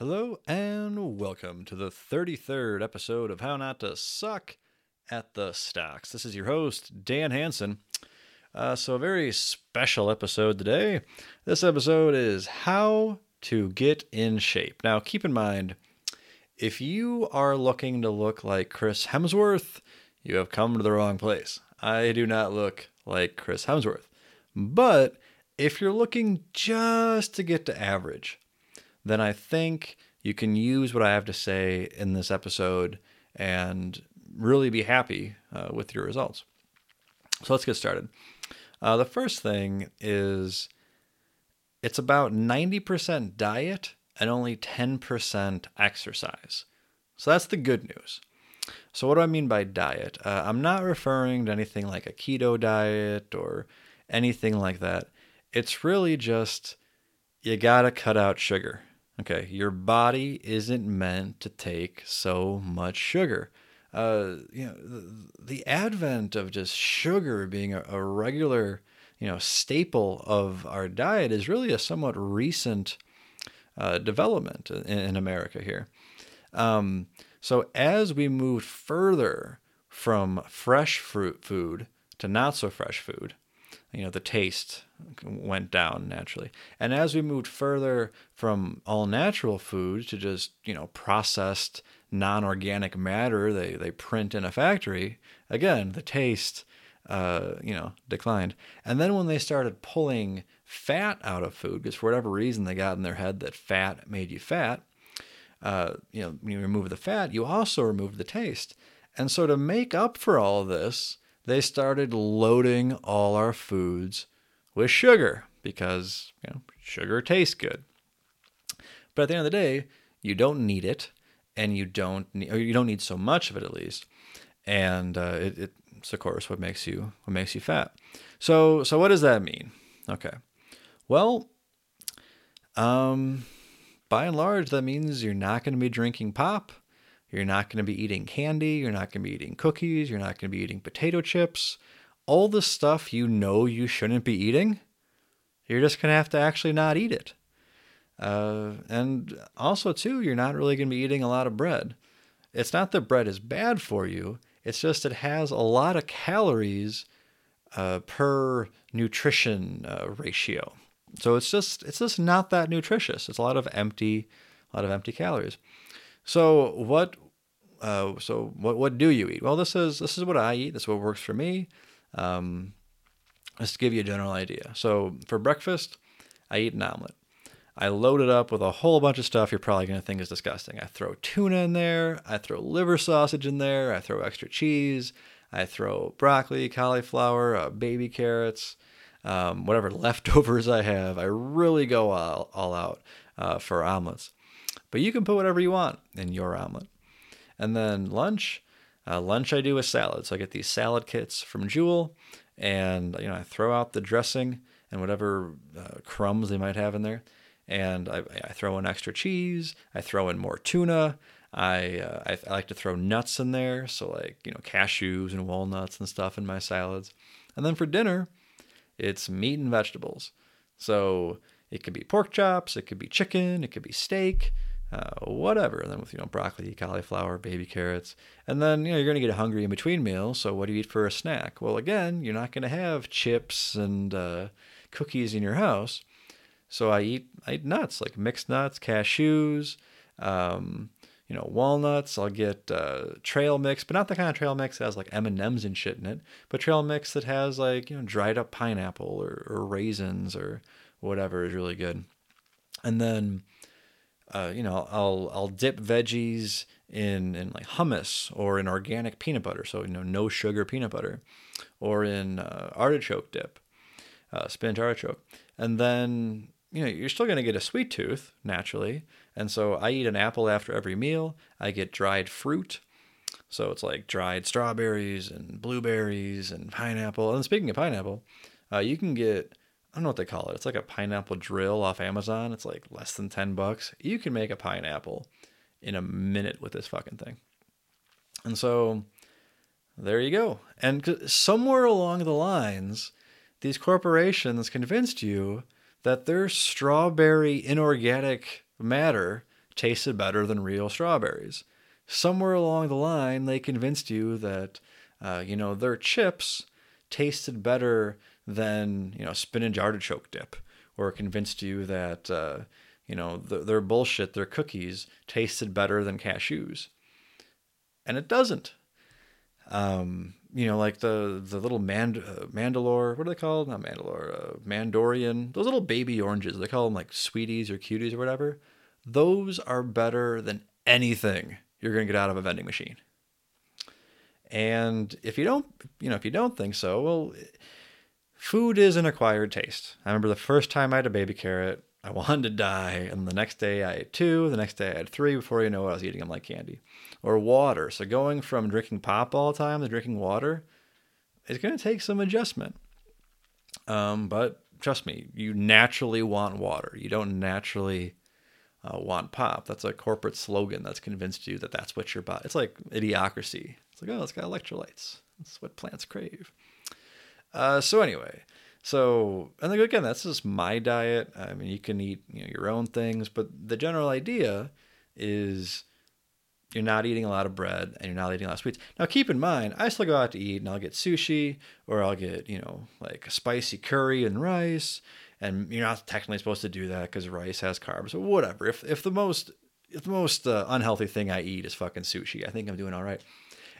Hello and welcome to the 33rd episode of How Not to Suck at the Stocks. This is your host, Dan Hansen. So a very special episode today. This episode is how to get in shape. Now, keep in mind, if you are looking to look like Chris Hemsworth, you have come to the wrong place. I do not look like Chris Hemsworth. But if you're looking just to get to average, then I think you can use what I have to say in this episode and really be happy with your results. So let's get started. The first thing is it's about 90% diet and only 10% exercise. So that's the good news. So what do I mean by diet? I'm not referring to anything like a keto diet or anything like that. It's really just you gotta cut out sugar. Okay, your body isn't meant to take so much sugar. The advent of just sugar being a regular, staple of our diet is really a somewhat recent development in America here. So as we move further from fresh fruit food to not so fresh food, the taste went down naturally. And as we moved further from all natural food to just, processed non-organic matter they print in a factory, again, the taste, declined. And then when they started pulling fat out of food, because for whatever reason they got in their head that fat made you fat, when you remove the fat, you also remove the taste. And so to make up for all this, they started loading all our foods with sugar because, sugar tastes good. But at the end of the day, you don't need it, and you don't need so much of it at least. And it's of course what makes you fat. So what does that mean? Okay, well, by and large, that means you're not going to be drinking pop. You're not going to be eating candy. You're not going to be eating cookies. You're not going to be eating potato chips. All the stuff you shouldn't be eating, you're just going to have to actually not eat it. And also, too, you're not really going to be eating a lot of bread. It's not that bread is bad for you. It's just it has a lot of calories per nutrition ratio. So it's just not that nutritious. It's a lot of empty calories. So what do you eat? Well, this is what I eat. This is what works for me. Just to give you a general idea. So for breakfast, I eat an omelet. I load it up with a whole bunch of stuff you're probably going to think is disgusting. I throw tuna in there. I throw liver sausage in there. I throw extra cheese. I throw broccoli, cauliflower, baby carrots, whatever leftovers I have. I really go all out for omelets. But you can put whatever you want in your omelet. And then lunch. Lunch I do a salad. So I get these salad kits from Jewel. And, I throw out the dressing and whatever crumbs they might have in there. And I throw in extra cheese. I throw in more tuna. I like to throw nuts in there. So cashews and walnuts and stuff in my salads. And then for dinner, it's meat and vegetables. So it could be pork chops. It could be chicken. It could be steak. Whatever. And then with, broccoli, cauliflower, baby carrots. And then, you're going to get hungry in between meals. So what do you eat for a snack? Well, again, you're not going to have chips and cookies in your house. So I eat nuts, like mixed nuts, cashews, walnuts. I'll get trail mix, but not the kind of trail mix that has like M&Ms and shit in it, but trail mix that has like, dried up pineapple or raisins or whatever is really good. And then, I'll dip veggies in like hummus or in organic peanut butter. So, no sugar peanut butter, or in artichoke dip, spinach artichoke. And then, you're still going to get a sweet tooth naturally. And so I eat an apple after every meal. I get dried fruit. So it's like dried strawberries and blueberries and pineapple. And speaking of pineapple, you can get, I don't know what they call it. It's like a pineapple drill off Amazon. It's like less than $10. You can make a pineapple in a minute with this fucking thing. And so there you go. And somewhere along the lines, these corporations convinced you that their strawberry inorganic matter tasted better than real strawberries. Somewhere along the line, they convinced you that, their chips tasted better than, spinach artichoke dip, or convinced you that, their bullshit, their cookies tasted better than cashews. And it doesn't. Like the little Mandalore, what are they called? Not Mandalore, Mandorian. Those little baby oranges, they call them like sweeties or cuties or whatever. Those are better than anything you're going to get out of a vending machine. And if you don't think so, well, food is an acquired taste. I remember the first time I had a baby carrot, I wanted to die. And the next day I ate 2, the next day I had 3. Before you know it, I was eating them like candy. Or water. So going from drinking pop all the time to drinking water is going to take some adjustment. But trust me, you naturally want water. You don't naturally want pop. That's a corporate slogan that's convinced you that that's what your body... It's like Idiocracy. It's like, oh, it's got electrolytes. That's what plants crave. And again, that's just my diet. I mean, you can eat your own things, but the general idea is... You're not eating a lot of bread and you're not eating a lot of sweets. Now, keep in mind, I still go out to eat and I'll get sushi or I'll get, like a spicy curry and rice. And you're not technically supposed to do that because rice has carbs or whatever. If the most unhealthy thing I eat is fucking sushi, I think I'm doing all right.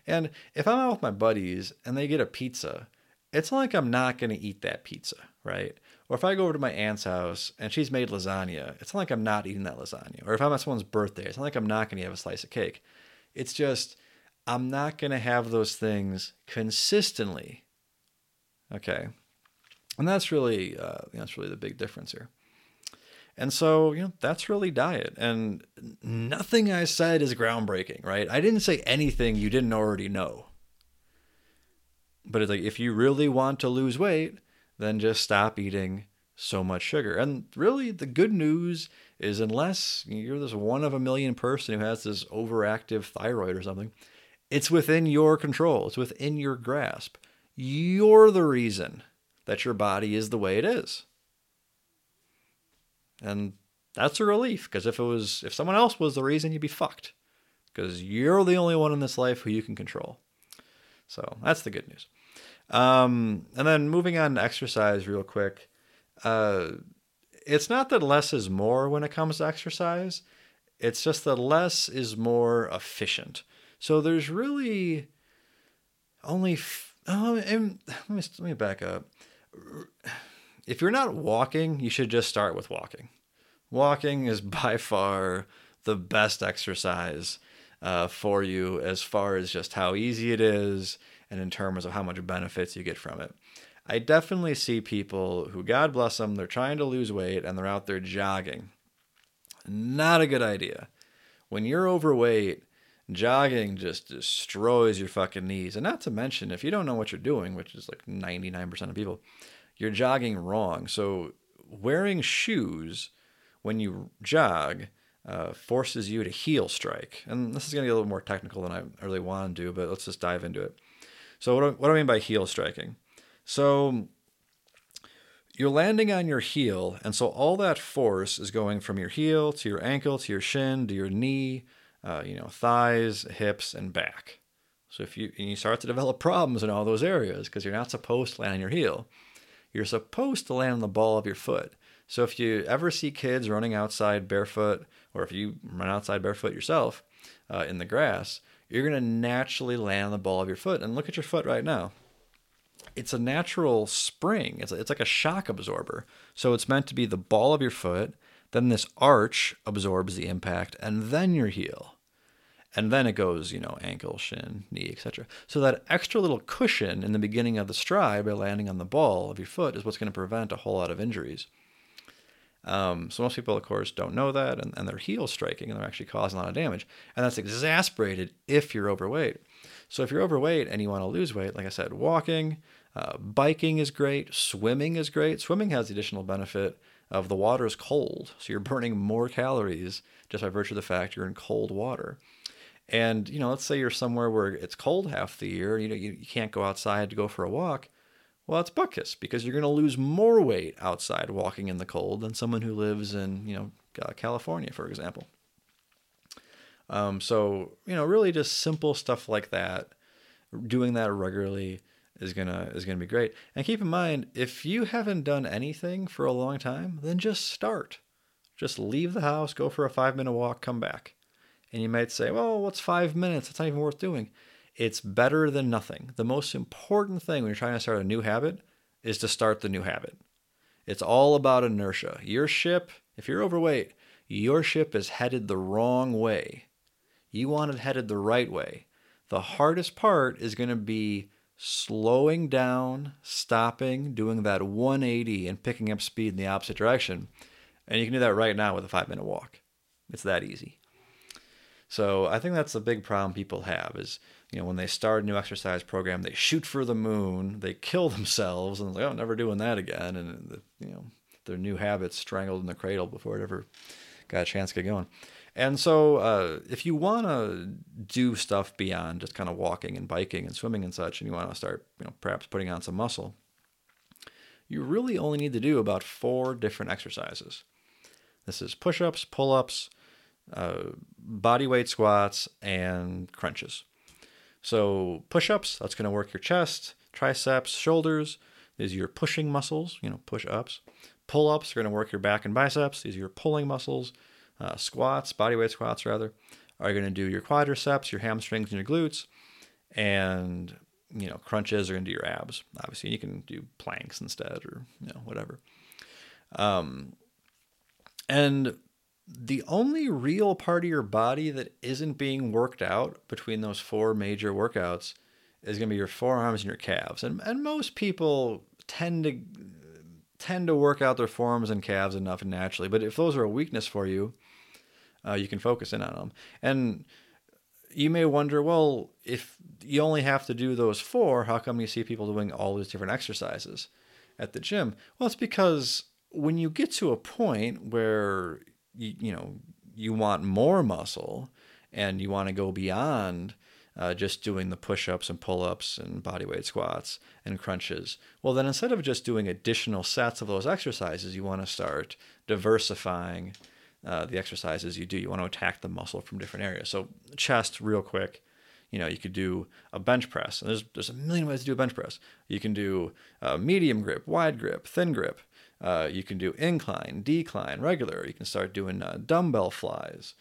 And if I'm out with my buddies and they get a pizza, it's not like I'm not going to eat that pizza, right? Or if I go over to my aunt's house and she's made lasagna, it's not like I'm not eating that lasagna. Or if I'm at someone's birthday, it's not like I'm not going to have a slice of cake. It's just, I'm not going to have those things consistently. Okay. And that's really, the big difference here. And so, that's really diet. And nothing I said is groundbreaking, right? I didn't say anything you didn't already know. But it's like, if you really want to lose weight, then just stop eating so much sugar. And really, the good news is, unless you're this 1 of a million person who has this overactive thyroid or something, it's within your control. It's within your grasp. You're the reason that your body is the way it is. And that's a relief, because if someone else was the reason, you'd be fucked, because you're the only one in this life who you can control. So that's the good news. And then moving on to exercise real quick. It's not that less is more when it comes to exercise. It's just that less is more efficient. So there's really only, let me back up. If you're not walking, you should just start with walking. Walking is by far the best exercise for you, as far as just how easy it is, and in terms of how much benefits you get from it. I definitely see people who, God bless them, they're trying to lose weight and they're out there jogging. Not a good idea. When you're overweight, jogging just destroys your fucking knees. And not to mention, if you don't know what you're doing, which is like 99% of people, you're jogging wrong. So wearing shoes when you jog forces you to heel strike. And this is going to get a little more technical than I really want to do, but let's just dive into it. So what do I mean by heel striking? So you're landing on your heel, and so all that force is going from your heel to your ankle, to your shin, to your knee, thighs, hips, and back. So you start to develop problems in all those areas, because you're not supposed to land on your heel. You're supposed to land on the ball of your foot. So if you ever see kids running outside barefoot, or if you run outside barefoot yourself in the grass, you're going to naturally land on the ball of your foot. And look at your foot right now. It's a natural spring. It's like a shock absorber. So it's meant to be the ball of your foot. Then this arch absorbs the impact, and then your heel. And then it goes, ankle, shin, knee, etc. So that extra little cushion in the beginning of the stride by landing on the ball of your foot is what's going to prevent a whole lot of injuries. So most people, of course, don't know that, and they're heel striking, and they're actually causing a lot of damage. And that's exacerbated if you're overweight. So if you're overweight and you want to lose weight, like I said, walking, biking is great. Swimming is great. Swimming has the additional benefit of the water is cold. So you're burning more calories just by virtue of the fact you're in cold water. And, let's say you're somewhere where it's cold half the year, you can't go outside to go for a walk. Well, it's butt kiss, because you're going to lose more weight outside walking in the cold than someone who lives in, California, for example. So, you know, really just simple stuff like that, doing that regularly is going to be great. And keep in mind, if you haven't done anything for a long time, then just start. Just leave the house, go for a 5-minute walk, come back. And you might say, well, what's 5 minutes? It's not even worth doing. It's better than nothing. The most important thing when you're trying to start a new habit is to start the new habit. It's all about inertia. Your ship, if you're overweight, your ship is headed the wrong way. You want it headed the right way. The hardest part is going to be slowing down, stopping, doing that 180 and picking up speed in the opposite direction. And you can do that right now with a 5-minute walk. It's that easy. So I think that's the big problem people have is, you know, when they start a new exercise program, they shoot for the moon, they kill themselves, and they're like, oh, never doing that again. And, you know, their new habits strangled in the cradle before it ever got a chance to get going. And so if you want to do stuff beyond just kind of walking and biking and swimming and such, and you want to start, you know, perhaps putting on some muscle, you really only need to do about 4 different exercises. This is push-ups, pull-ups, body weight squats, and crunches. So push-ups, that's going to work your chest, triceps, shoulders. These are your pushing muscles, you know, push-ups. Pull-ups are going to work your back and biceps. These are your pulling muscles. Squats, body weight squats rather, are going to do your quadriceps, your hamstrings, and your glutes. And, you know, crunches are going to do your abs. Obviously, you can do planks instead or, you know, whatever. And the only real part of your body that isn't being worked out between those 4 major workouts is going to be your forearms and your calves. And most people tend to work out their forearms and calves enough naturally. But if those are a weakness for you, you can focus in on them. And you may wonder, well, if you only have to do those 4, how come you see people doing all these different exercises at the gym? Well, it's because when you get to a point where you know, you want more muscle and you want to go beyond just doing the push-ups and pull-ups and bodyweight squats and crunches. Well, then instead of just doing additional sets of those exercises, you want to start diversifying the exercises you do. You want to attack the muscle from different areas. So chest, real quick, you know, you could do a bench press. And there's a million ways to do a bench press. You can do medium grip, wide grip, thin grip. You can do incline, decline, regular. You can start doing dumbbell flies.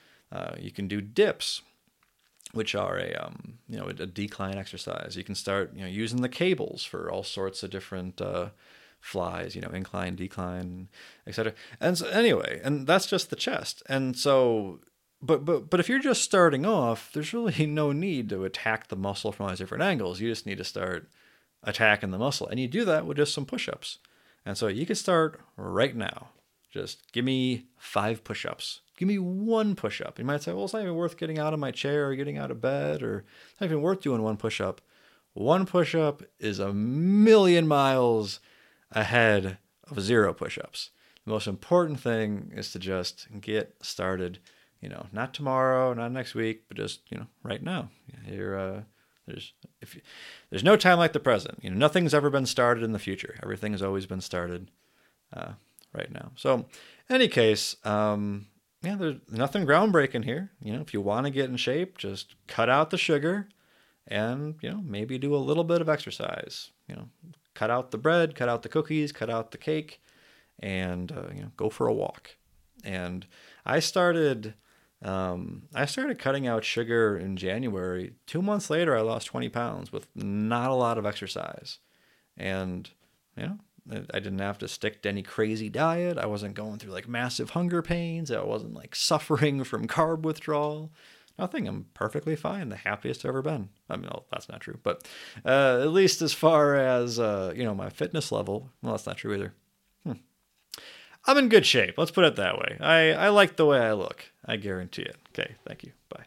You can do dips, which are a decline exercise. You can start, you know, using the cables for all sorts of different flies, you know, incline, decline, etc. And so anyway, and that's just the chest. And so, but if you're just starting off, there's really no need to attack the muscle from all these different angles. You just need to start attacking the muscle, and you do that with just some push-ups. And so you can start right now. Just give me 5 push-ups. Give me 1 push-up. You might say, well, it's not even worth getting out of my chair or getting out of bed, or it's not even worth doing 1 push-up. 1 push-up is a million miles ahead of 0 push-ups. The most important thing is to just get started, you know, not tomorrow, not next week, but just, you know, right now. There's no time like the present. You know, nothing's ever been started in the future. Everything has always been started right now. So, in any case, there's nothing groundbreaking here. You know, if you want to get in shape, just cut out the sugar, and you know, maybe do a little bit of exercise. You know, cut out the bread, cut out the cookies, cut out the cake, and go for a walk. And I started. I started cutting out sugar in January. 2 months later, I lost 20 pounds with not a lot of exercise. And, you know, I didn't have to stick to any crazy diet. I wasn't going through like massive hunger pains. I wasn't like suffering from carb withdrawal. Nothing. I'm perfectly fine. The happiest I've ever been. I mean, well, that's not true. But at least as far as, my fitness level, well, that's not true either. I'm in good shape. Let's put it that way. I like the way I look. I guarantee it. Okay. Thank you. Bye.